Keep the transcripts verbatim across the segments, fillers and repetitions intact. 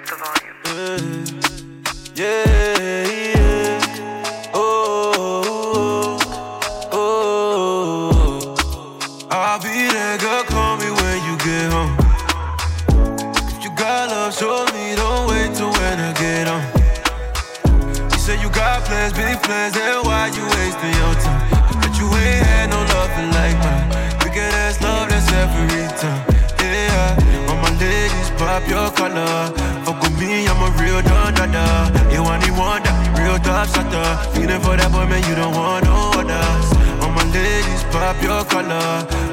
up the volume. Yeah, yeah, yeah. Oh, oh, oh. I'll be there, girl, call me when you get home. If you got love, show me, don't wait till when I get on. You say you got plans, big plans, then why you wasting your time? But you ain't had no loving like mine. Wicked ass love, that's every time. Ladies, pop your color. Fuck with me, I'm a real da-da-da. You only want that real top shatter. Feeling for that boy, man, you don't want no others. All my ladies, pop your color.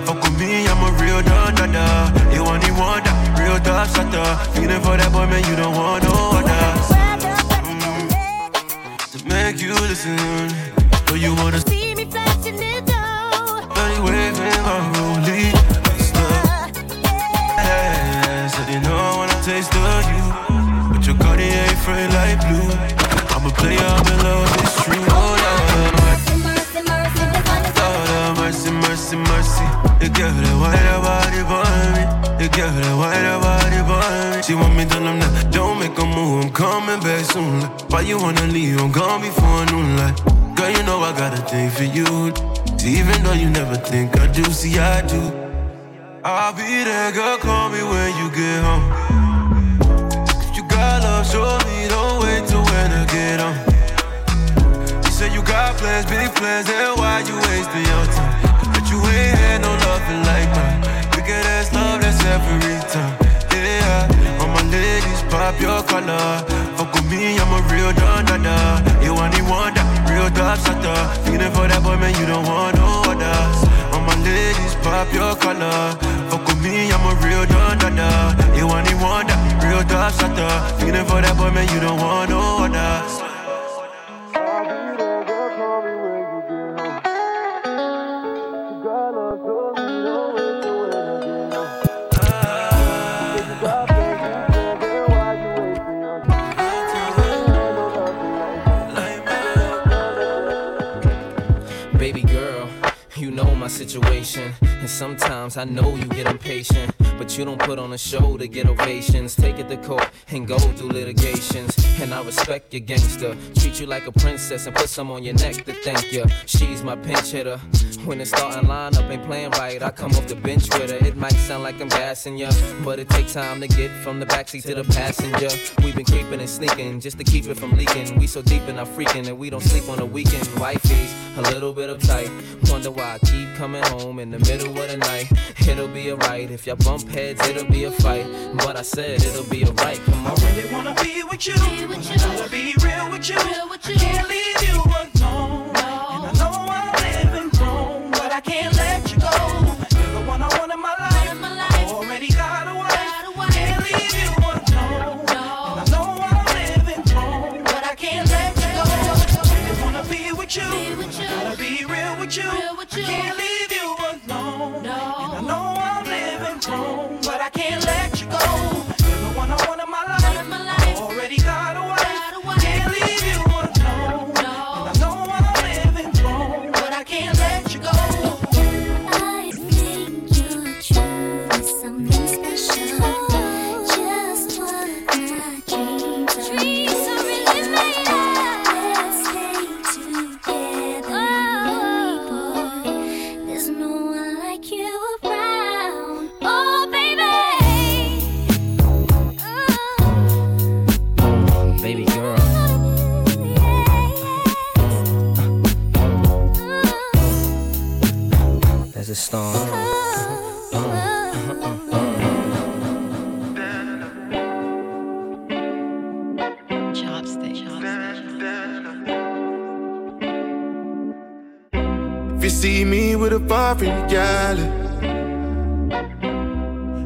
Fuck with me, I'm a real da-da-da. You only want that real top shatter. Feeling for that boy, man, you don't want no others. Mm-hmm. To make you listen, do you wanna see me flashing the door? Body waving, I'm rolling. You know when I taste of you, but your Cartier frame light blue. I'm a player, I'm in love, it's true. Oh yeah, mercy, mercy, mercy, oh, yeah. mercy, mercy, mercy. You gave her that white body by me. You gave her that white body by me. She want me done, I'm not. Don't make a move, I'm coming back soon. Like, why you wanna leave? I'm gone before noonlight. Like, girl, you know I got a thing for you. See, even though you never think I do, see I do. I'll be there, girl, call me when you get home. If you got love, show me, don't wait till when I get on. You say you got plans, big plans, then why you wasting your time? But you ain't had no loving like mine. Wicked ass love, that's every time. Yeah, all my ladies, pop your color. Fuck with me, I'm a real da-da-da. You only want that real top shatter. Feeling for that boy, man, you don't want no others. Ladies, pop your color. Fuck with me, I'm a real da-da-da. You only want that real top shatter. Feeling for that boy, man, you don't want no others. I'll be there, girl, call me when you get home. You got love, show me, don't wait till when I get home. You say you got plans, then why you wasting your time? You ain't no loving like me. Baby girl, you know my situation, and sometimes I know you get impatient, but you don't put on a show to get ovations. Take it to court and go through litigations, and I respect your gangster. Treat you like a princess and put some on your neck to thank you. She's my pinch hitter. When the starting lineup ain't playing right, I come off the bench with her. It might sound like I'm gassing ya, but it takes time to get from the backseat to the passenger. We've been creeping and sneaking just to keep it from leaking. We so deep in our freaking that we don't sleep on the weekend. Wifey's a little bit uptight. Wonder why I keep coming home in the middle of the night. It'll be alright. If y'all bump heads, it'll be a fight. But I said it'll be alright. Come on. I really wanna be with you. Be with you. I wanna be real with you. Real with you. I can't leave you alone. No. And I know I'm living wrong, but I can't let you go. You're the one I want in my life. In my life. I already got away. I can't leave you alone. No. And I know I'm living wrong, but I can't let you go. I really wanna be with you. Be with you. I gotta be real with you. Real with you. I can't leave.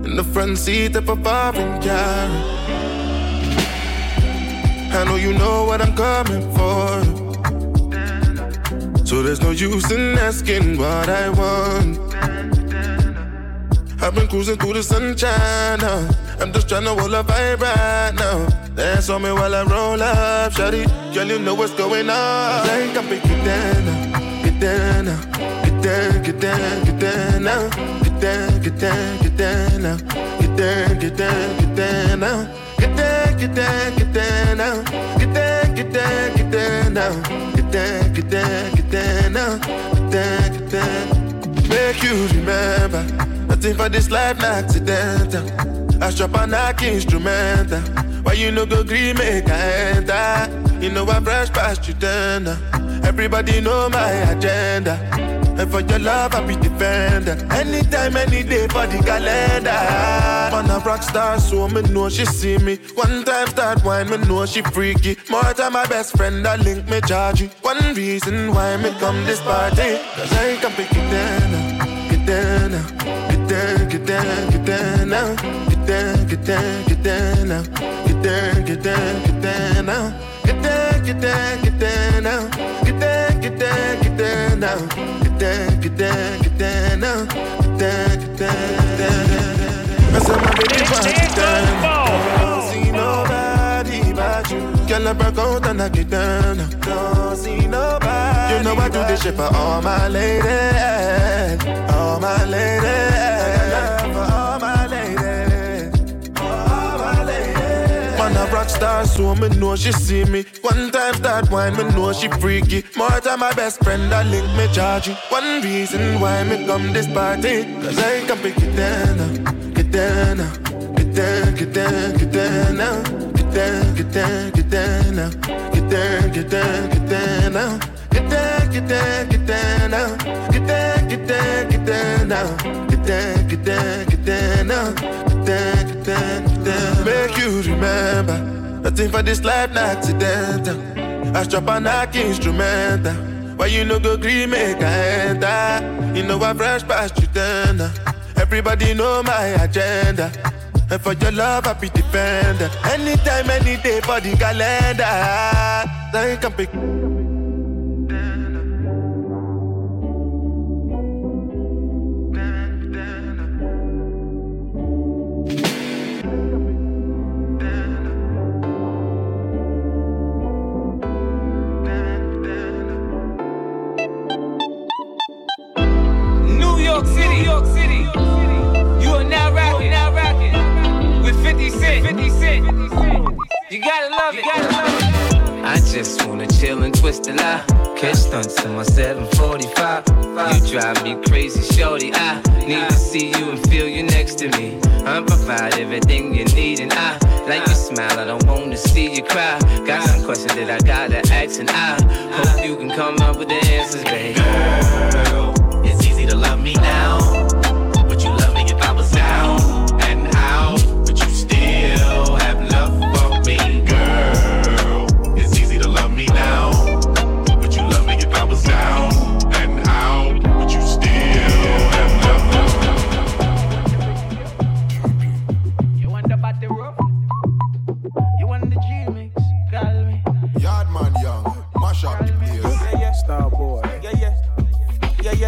In the front seat of a foreign car, I know you know what I'm coming for, so there's no use in asking what I want. I've been cruising through the sunshine now. I'm just trying to roll a vibe right now. Dance on me while I roll up, shawty. Girl, you know what's going on. Like I'm picking down now, get down now. Get down, get down now. Get down, get down, get down now. Get down, get down, get down now. Get down, get get down, get down now. Get down, get down, get down now. Get down, get down, get down now. Get down, get down. Make you remember, nothing for this life not accidental. I strap a knock instrumental. Why you no go green make I enter? You know I brush past you then. Everybody know my agenda. And for your love I be defender. Anytime, any day for the calendar. Man a rock star so me know she see me. One time start wine me know she freaky. More time my best friend I link me charge you. One reason why me come this party, cause I can pick it down. Get down now. Get down, get down, get down now. Get down, get down, get down now. Get down, get down, get down now. Get down, get down, get down now. Get down, get down, get down now. Get down, get down, get down now. Get down, get down, down, down. I said my baby wants to dance. Don't see nobody but you. Girl, I broke out and I get down. Don't see nobody. You know I do this shit for all my ladies, all my ladies. Rockstar, so me know she see me. One time start wine, me know she freaky. More time my best friend, I link me charge you. One reason why me come this party, cause I can pick it down, get down, get down, get down, get down now. Get down, get down, get down now. Get down, get down, get down now. Get down, get down, get down now. Get down, get down, get down now. Get down, get down, get down now. Get down, get down. Make you remember, nothing for this life not accidental. I strap a knock instrumental. Why you no go green make I enter? You know I fresh past you then. Everybody know my agenda. And for your love I be defender. Anytime, any day for the calendar. I can pick. You gotta love it, gotta love it. I just wanna chill and twist and I catch stunts in my seven forty-five. You drive me crazy, shorty. I need to see you and feel you next to me. I provide everything you need and I like your smile, I don't wanna see you cry. Got some questions that I gotta ask and I hope you can come up with the answers, baby. Girl, it's easy to love me now. Would you love me if I was down?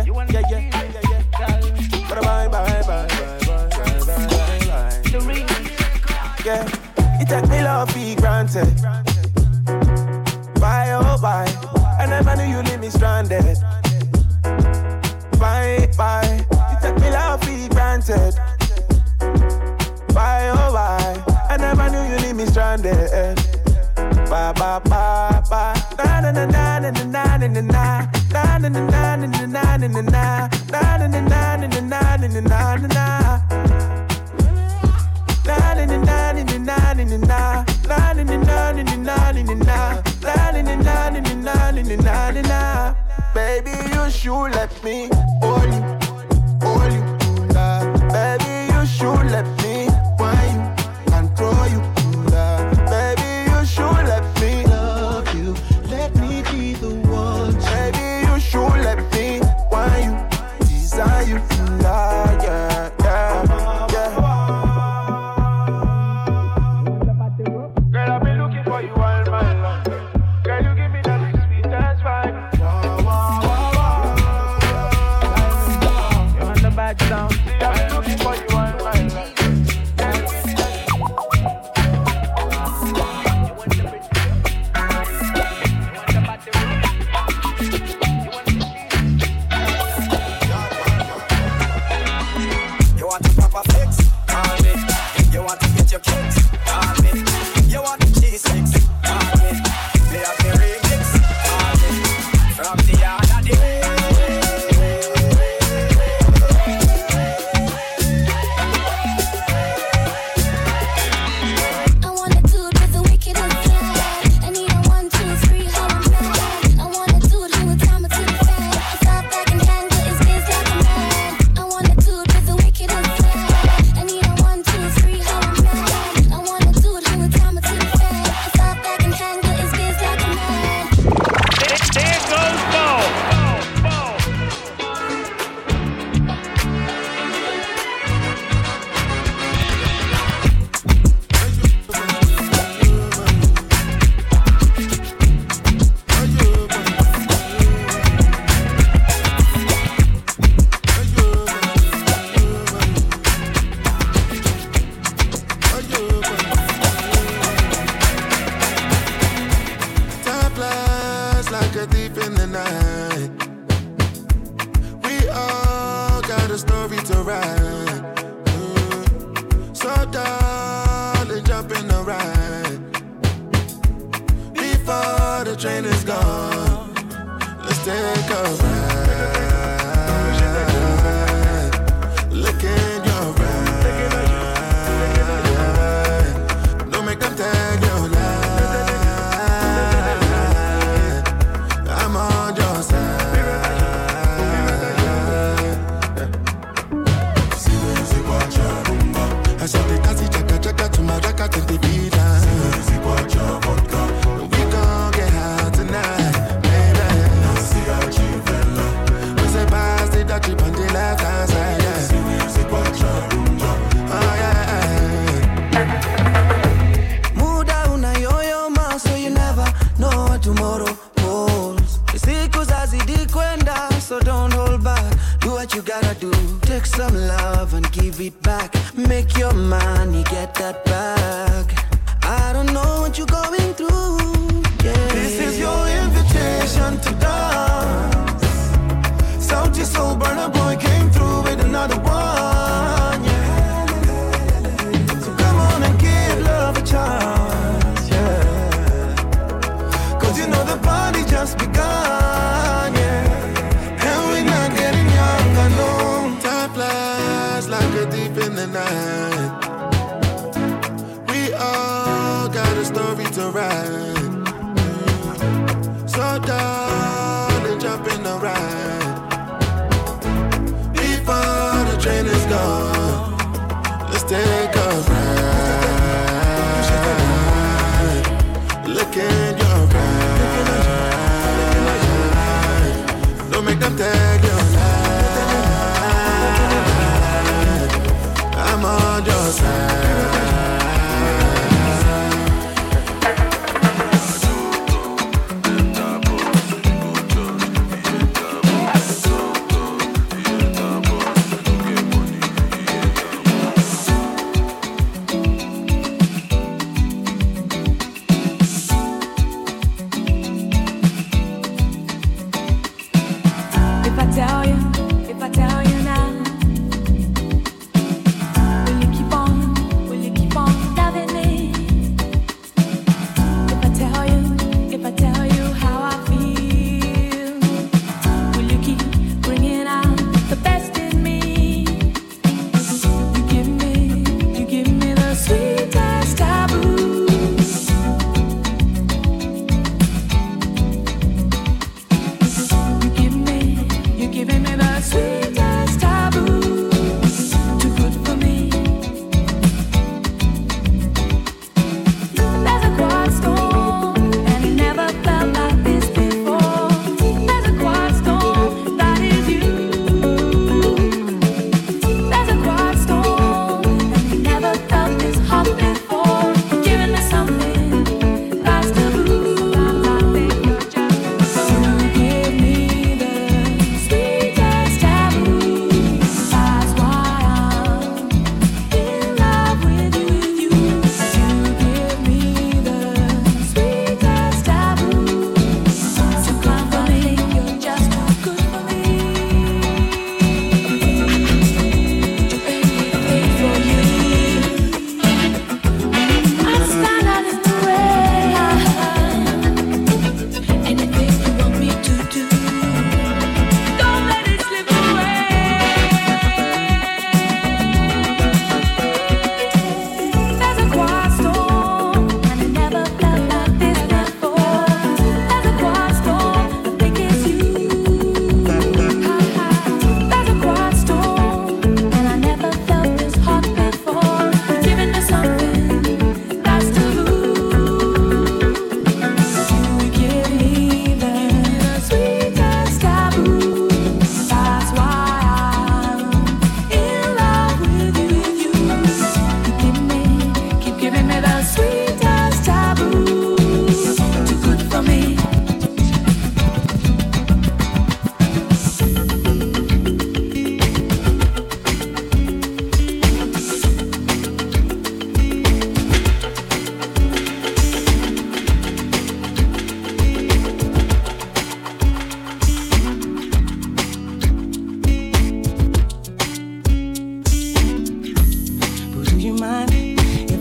You want to get your kicks on me. You want train is gone. Let's take a ride. Look at your ride. Don't make them tag your life. I'm on your side. See when see what your rumba. I saw the kasi chaka chaka to my raka to the vida. See when see what your vodka. We gon' get high tonight. Keep on the left hand side, yeah. See music, watch your room, oh yeah. Muda una yo-yo man, so you never know what tomorrow holds. The sequel's as it did kwenda, so don't hold back. Do what you gotta do. Take some love and give it back. Make your money, get that back. I don't know what you're going through, yeah. This is your invitation to die. Out your soul, burner boy came through with another one, yeah. So come on and give love a chance, yeah. Cause you know the party just begun, yeah. And we're not getting young, I know. Time flies like a deep in the night. We all got a story to write. So darling, jump in the ride. Train is gone. Let's take a ride. Look at your ride. Don't make them take your life. I'm on your side. If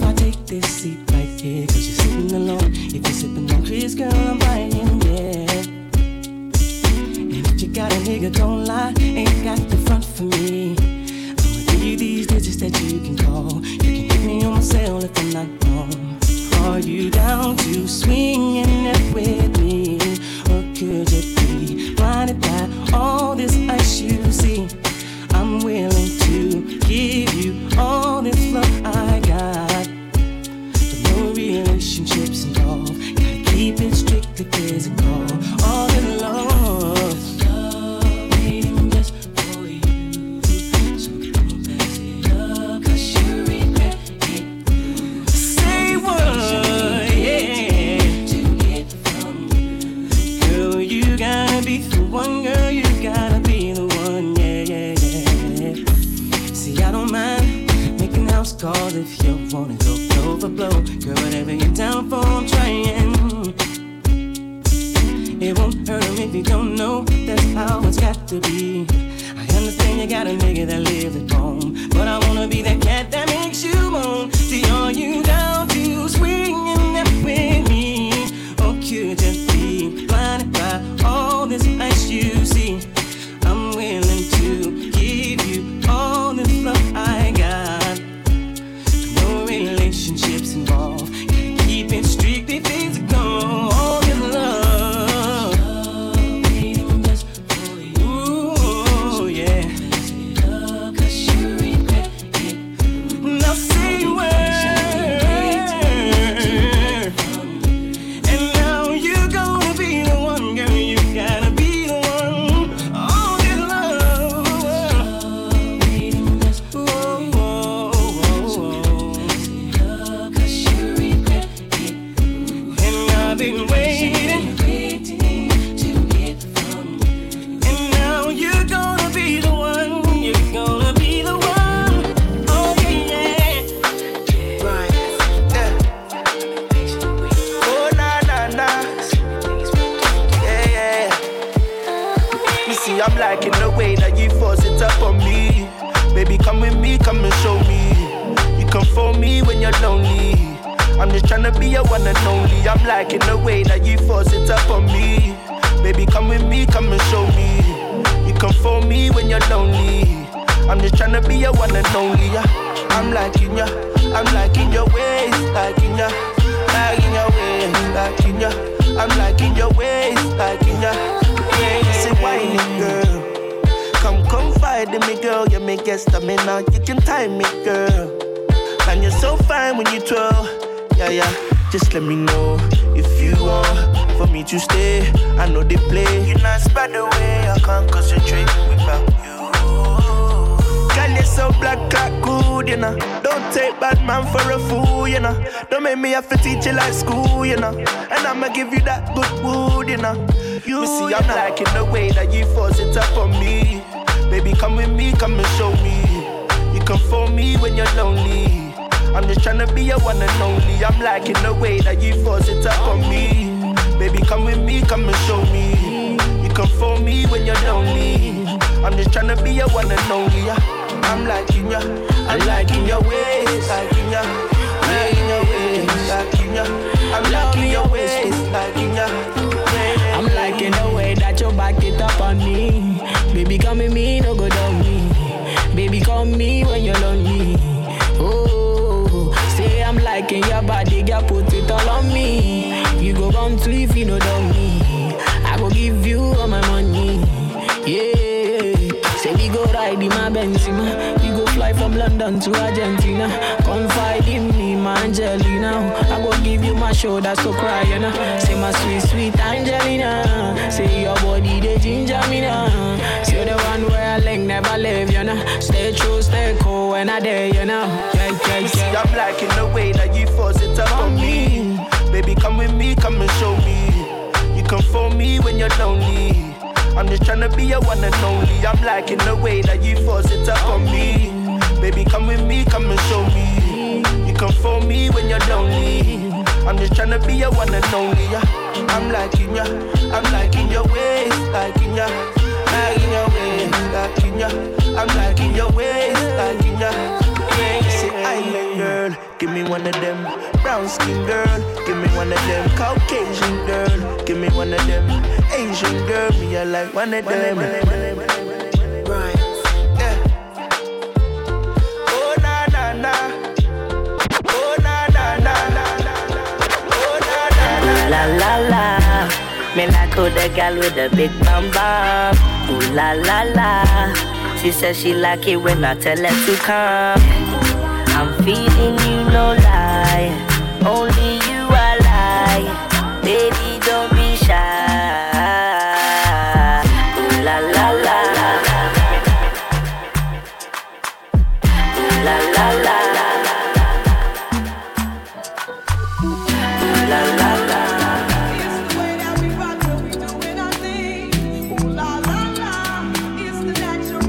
I take this seat right here, cause you're sitting alone. If you're sipping on trees, girl, I'm buying figure don't lie, ain't got the front for me. I'm gonna give you these digits that you can call. You can hit me on my cell if I'm not home. Are you down to swinging it with me? Or could it be blinded by all this ice you see? I'm willing to give you all this love I got, but no relationships involved. Gotta keep it strictly physical. All in love. Cause if you wanna go blow for blow, girl, whatever you're down for, I'm trying. It won't hurt if you don't know that's how it's got to be. I understand you got a nigga that lives at home, but I wanna be that cat that makes you moan. See, are you down to swinging that with me? Or could you be blinded by all this ice you see? I'm willing to give you all this love I got. Relationships involved, keep it strictly physical. All your love, love ain't just for you. Ooh, yeah. Love, 'cause you regret it. Now say a word, and now you're gonna be the one, girl. You gotta be the one. All your love, love ain't just for you. Been waiting, waiting to get from you. And now you're gonna be the one. You're gonna be the one. Oh yeah, yeah. Right. Yeah. Oh na na na. Yeah yeah. You see, I'm liking the way that you force it up on me. Baby, come with me, come and show me. You come for me when you're lonely. I'm just tryna be your one and only. I'm liking the way that you force it up on me. Baby, come with me, come and show me. You come for me when you're lonely. I'm just tryna be your one and only. Yeah. I'm liking ya, I'm liking your ways, liking ya, liking your ways, liking ya. I'm liking your ways, liking ya. Yeah. Say whiny girl, come confide in me, girl. You make your stamina, you can time me, girl. And you're so fine when you twirl. Yeah, yeah, just let me know if you want for me to stay. I know they play. You know, by the way, I can't concentrate without you. Girl, you're so black, black, good, you know. Don't take bad man for a fool, you know. Don't make me have to teach you like school, you know. And I'ma give you that good wood, you know. You, you see, I'm know. Liking the way that you force it up on me. Baby, come with me, come and show me. You come for me when you're lonely. I'm just tryna be your one and only. I'm liking the way that you force it up on me. Baby, come with me, come and show me. You come for me when you're lonely. I'm just tryna be your one and only. I'm liking ya, I'm liking your ways, liking ya, liking your ways, liking ya. I'm liking your ways, liking ya. I'm liking the way that you back it up on me. Baby, come with me, no go down me. Baby, call me when you're lonely. Oh. I'm liking your body, girl, put it all on me. You go round to if you know don't me. I go give you all my money. Yeah, say we go ride in my Benzema. We go fly from London to Argentina. Confide in me, my Angelina. I go give you my shoulder, so cry, you know. Say my sweet, sweet Angelina. Say your body, they ginger me now. Say the one where I like never leave, you know. Stay true, stay cool when I dare, you know. You see, I'm liking the way that you force it up on me. Baby, come with me, come and show me. You come for me when you're lonely. I'm just tryna be your one and only. I'm liking the way that you force it up on me. Baby, come with me, come and show me. You come for me when you're lonely. I'm just tryna be your one and only. I'm liking ya, I'm liking your ways, liking ya, liking your ways, liking ya. I'm liking your ways, liking ya. Say island girl, give me one of them. Brown skin girl, give me one of them. Caucasian girl, give me one of them. Asian girl, me I like one of them. Right. Yeah. Oh na na na. Oh na na na na. Oh na na la la la. Me like how the girl with the big bum bum. Ooh la la la. She says she like it when I tell her to come. I'm feeling you, no lie. Only you I lie. Baby, don't be shy. Ooh la la la la la. La la la la la. La la la la. It's the way that we rock when we doing our thing. Ooh la la la. It's the natural.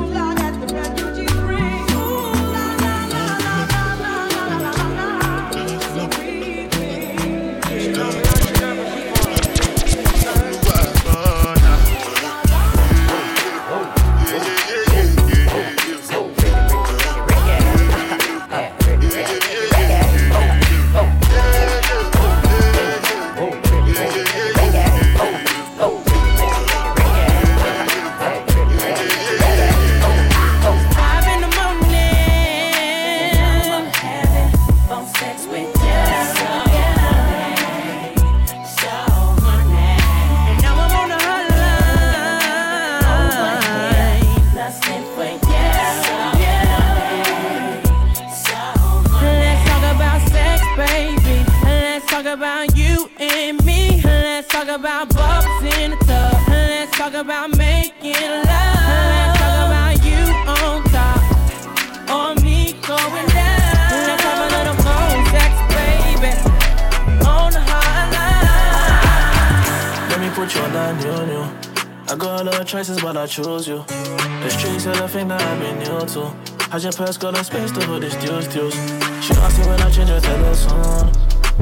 I got a lot of choices, but I chose you. The streets are the thing that I've been new to. How's your past got a space to put this juice, juice? She asked me when I change her telephone.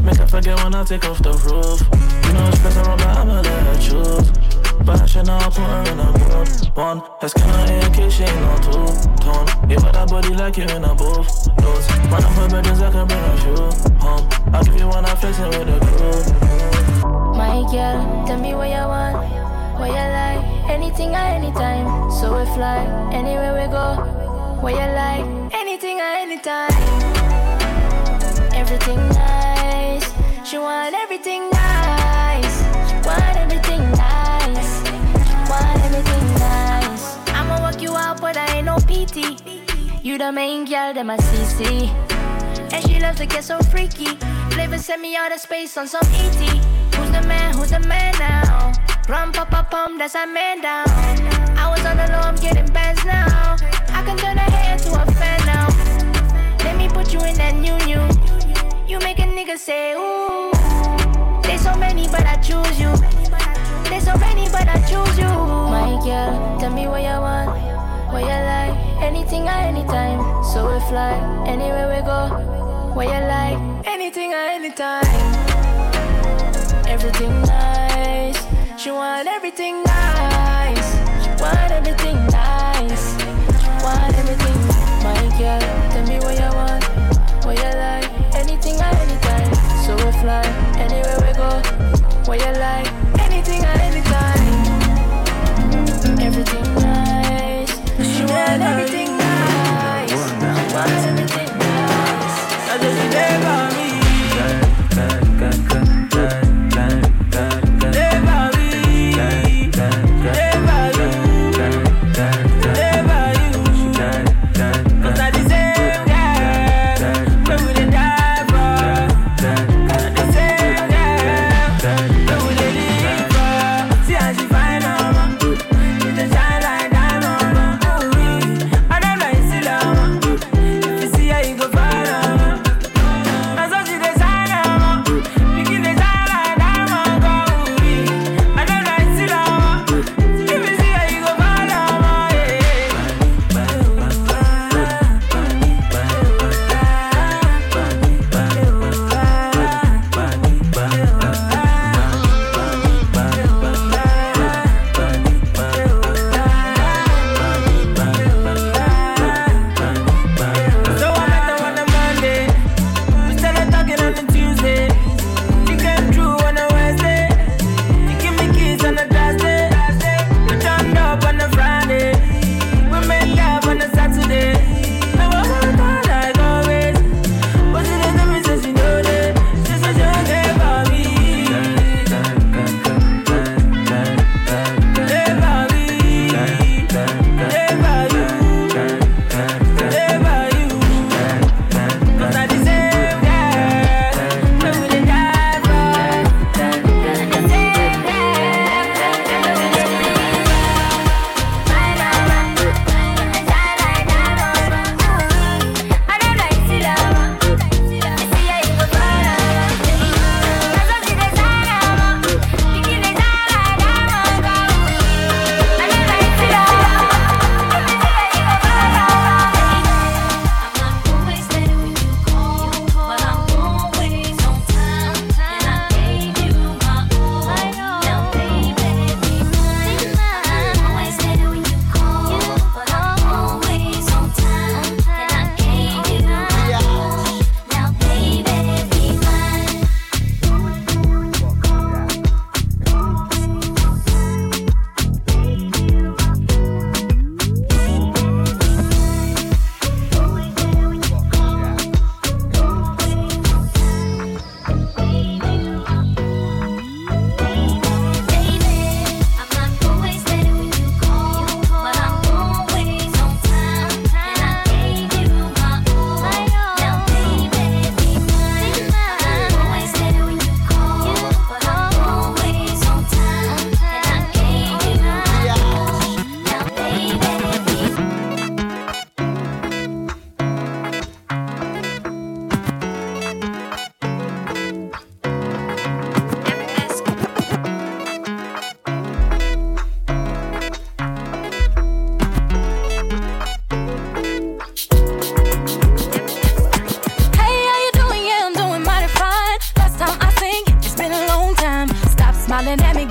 Make her forget when I take off the roof. You know it's best I wrong, but I'ma let her choose. But I should now put her in a mood. One, her skin on A K, she ain't no two-tone. Yeah, but that body like you in a both notes. When I'm her bedrooms, I can bring a few home. I'll give you one, I'm flexing with a crew. My girl, tell me what you want. Where you like, anything or anytime. So we fly, anywhere we go. Where you like, anything or anytime. Everything nice. She want everything nice. She want everything nice. She want everything nice. I'ma walk you out, but I ain't no P T. You the main girl, that my C C. And she loves to get so freaky. Flavor send me out of space on some E T. Who's the man, who's the man now? Rum, pop, pop, pom, that's a man down. I was on the low, I'm getting bands now. I can turn a hair to a fan now. Let me put you in that new new. You make a nigga say, ooh. There's so many, but I choose you. There's so many, but I choose you. My girl, tell me what you want. What you like, anything or anytime. So we fly, anywhere we go. What you like, anything or anytime. Everything nice. She want everything nice. She want everything nice. She want everything. My girl, tell me what you want, what you like, anything or anytime. So we fly, anywhere we go. What you like, anything or anytime. Everything nice. She want everything nice. She want everything nice. I just never me. As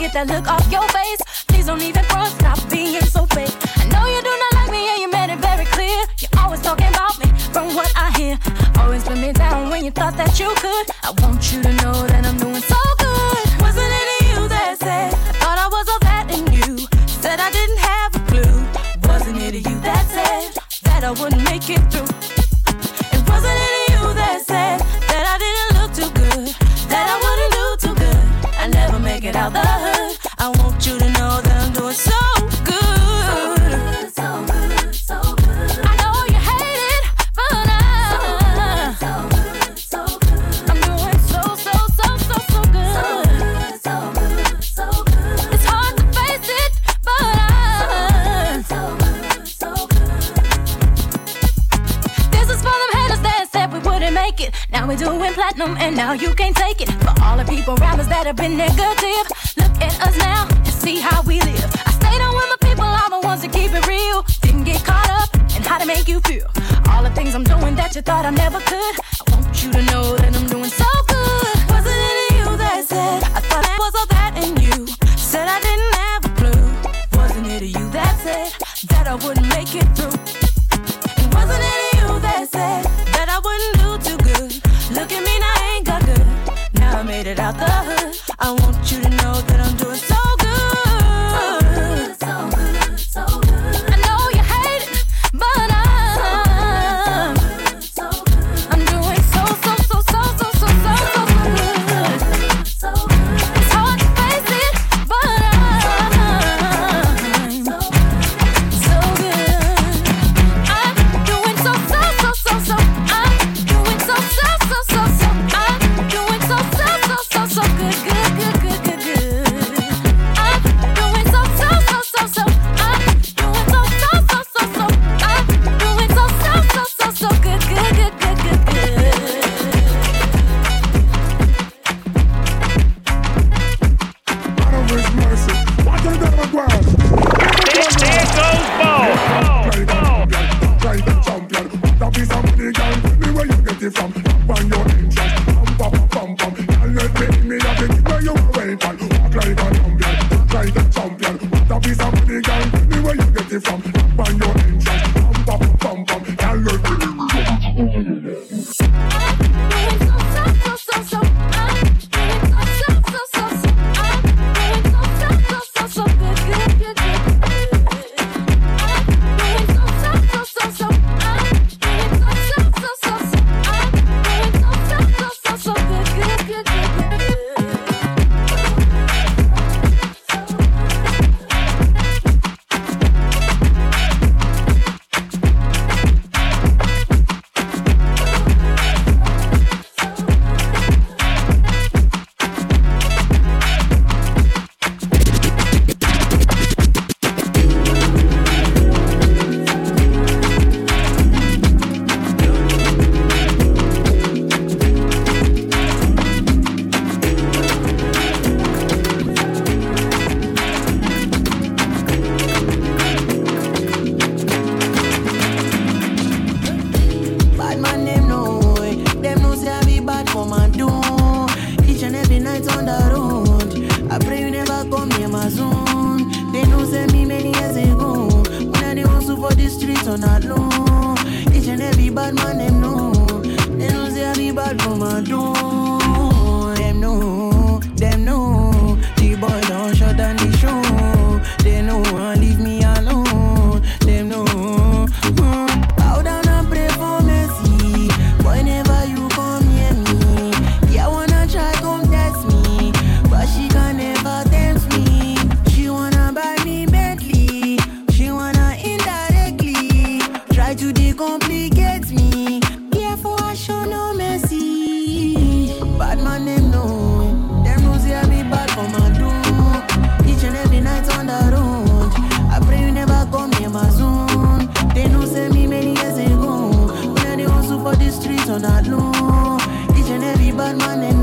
get that look off your face. Please don't even front, stop being so fake. I know you do not like me and you made it very clear. You're always talking about me from what I hear. Always put me down when you thought that you could. I want you to know that I'm doing so good. Wasn't it you that said I thought I was all that in you? Said I didn't have a clue. Wasn't it you that said that I wouldn't make it through? It wasn't it you that said that I didn't look too good, that I wouldn't do too good. I never make it out the hood. I want you to know that I'm doing so good. So good, so good, so good. I know you hate it, but I so good, so good, so good. I'm doing so, so, so, so, so good. So good, so good, so good. It's hard to face it, but I so good, so good, so good. This is for them haters that said we wouldn't make it. Now we're doing platinum and now you can't take it. For all the people rappers that have been negative, at us now and see how we live. I stayed on with my people, I'm the ones that keep it real. Didn't get caught up in how to make you feel. All the things I'm doing that you thought I never could. I want you to know that I'm doing so good. Wasn't it you that said I thought I was all that in you? Said I didn't have a clue. Wasn't it you that said that I wouldn't make it through? And wasn't it you that said that I wouldn't do too good? Look at me now, I ain't got good. Now I made it out the hood. I want you to know that I'm doing so good. So good, so good, so good. I know you hate it, but I'm so good, so good. I'm doing so, so, so, so, so, so, so, so good. So good. It's hard to face it, but I'm so good, so good. I'm doing so, so, so, so, so. I'm doing so, so, so, so, so. I'm doing so, so, so, so, so good, good. On that low, each and every bad man.